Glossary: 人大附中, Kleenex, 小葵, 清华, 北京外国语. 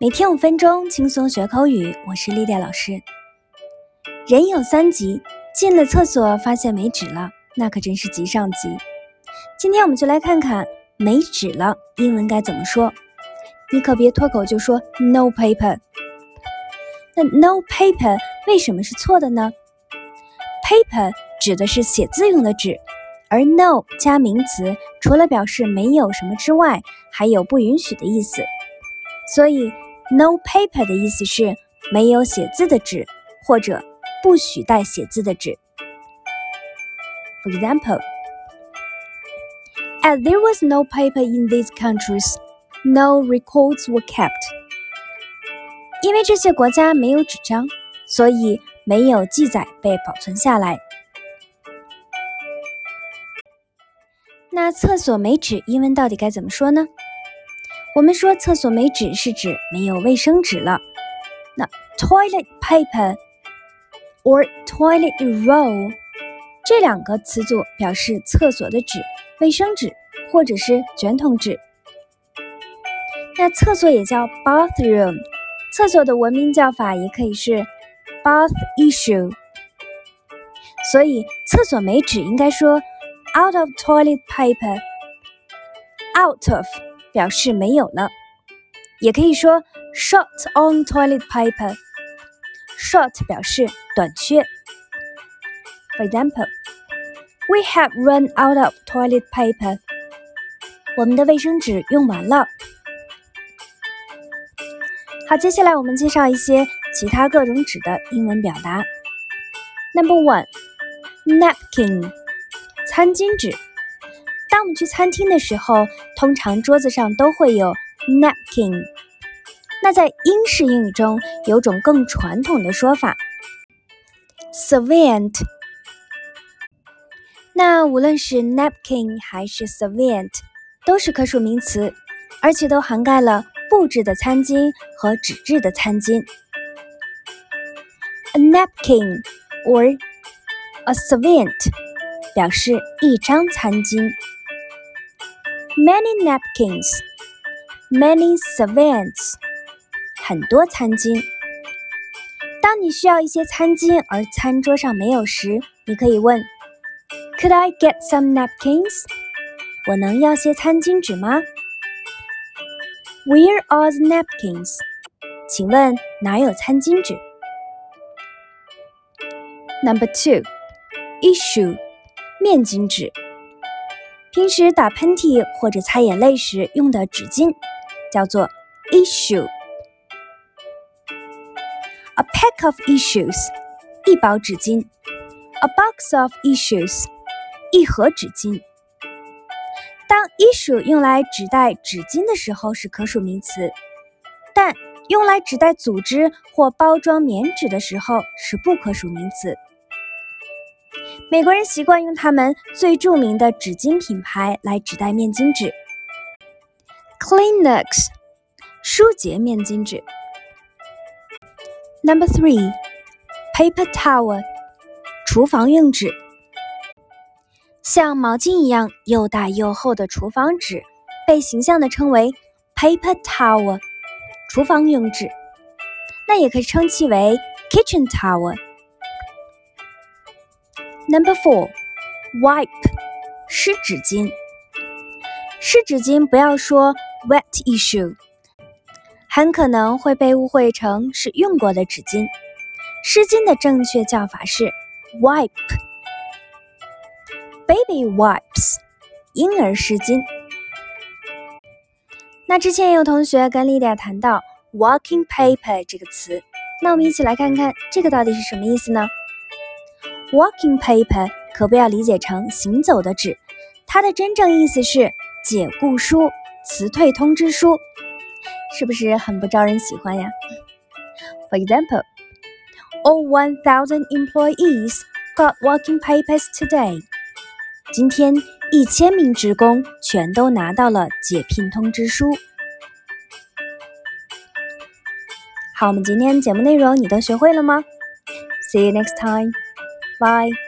每天5分钟，轻松学口语。我是丽丽老师。人有3急，进了厕所发现没纸了，那可真是急上急。今天我们就来看看没纸了英文该怎么说。你可别脱口就说 no paper。那 no paper 为什么是错的呢？ paper 指的是写字用的纸，而 no 加名词除了表示没有什么之外，还有不允许的意思。所以 no paper 的意思是没有写字的纸，或者不许带写字的纸。 For example, as there was no paper in these countries, no records were kept. 因为这些国家没有纸张，所以没有记载被保存下来。那厕所没纸英文到底该怎么说呢？我们说厕所没纸是指没有卫生纸了。那 toilet paper or toilet roll 这两个词组表示厕所的纸、卫生纸或者是卷筒纸。那厕所也叫 bathroom， 厕所的文明叫法也可以是 bath issue。所以厕所没纸应该说 out of toilet paper。 out of 表示没有了，也可以说 short on toilet paper。 short 表示短缺。 For example, we have run out of toilet paper. 我们的卫生纸用完了。好，接下来我们介绍一些其他各种纸的英文表达。 No.1 Napkin 餐巾纸。当我们去餐厅的时候，通常桌子上都会有 napkin。 那在英式英语中有种更传统的说法 serviette。 那无论是 napkin 还是 serviette 都是可数名词，而且都涵盖了布制的餐巾和纸质的餐巾。 A napkin or a serviette 表示一张餐巾。Many napkins, many servants. 很多餐巾。当你需要一些餐巾而餐桌上没有时，你可以问 Could I get some napkins? 我能要些餐巾纸吗？ Where are the napkins? 请问哪有餐巾纸？ No.2 Issue 面巾纸。平时打喷嚏或者擦眼泪时用的纸巾叫做 issue。 A pack of issues 一包纸巾。 A box of issues 一盒纸巾。当 issue 用来指代纸巾的时候是可数名词，但用来指代组织或包装棉纸的时候是不可数名词。美国人习惯用他们最著名的纸巾品牌来指代面巾纸 Kleenex 舒洁面巾纸。 No.3 Paper towel 厨房用纸。像毛巾一样又大又厚的厨房纸被形象地称为 Paper towel 厨房用纸，那也可以称其为 Kitchen towel。No.4 Wipe 湿纸巾。湿纸巾不要说 wet issue， 很可能会被误会成是用过的纸巾。湿巾的正确叫法是 wipe。 Baby wipes 婴儿湿巾。那之前也有同学跟丽丽谈到 walking paper 这个词，那我们一起来看看这个到底是什么意思呢？Walking paper 可不要理解成行走的纸，它的真正意思是解雇书、辞退通知书，是不是很不招人喜欢呀？ For example, all 1,000 employees got walking papers today. 今天1000名职工全都拿到了解聘通知书。好，我们今天节目内容你都学会了吗？ See you next time. Bye.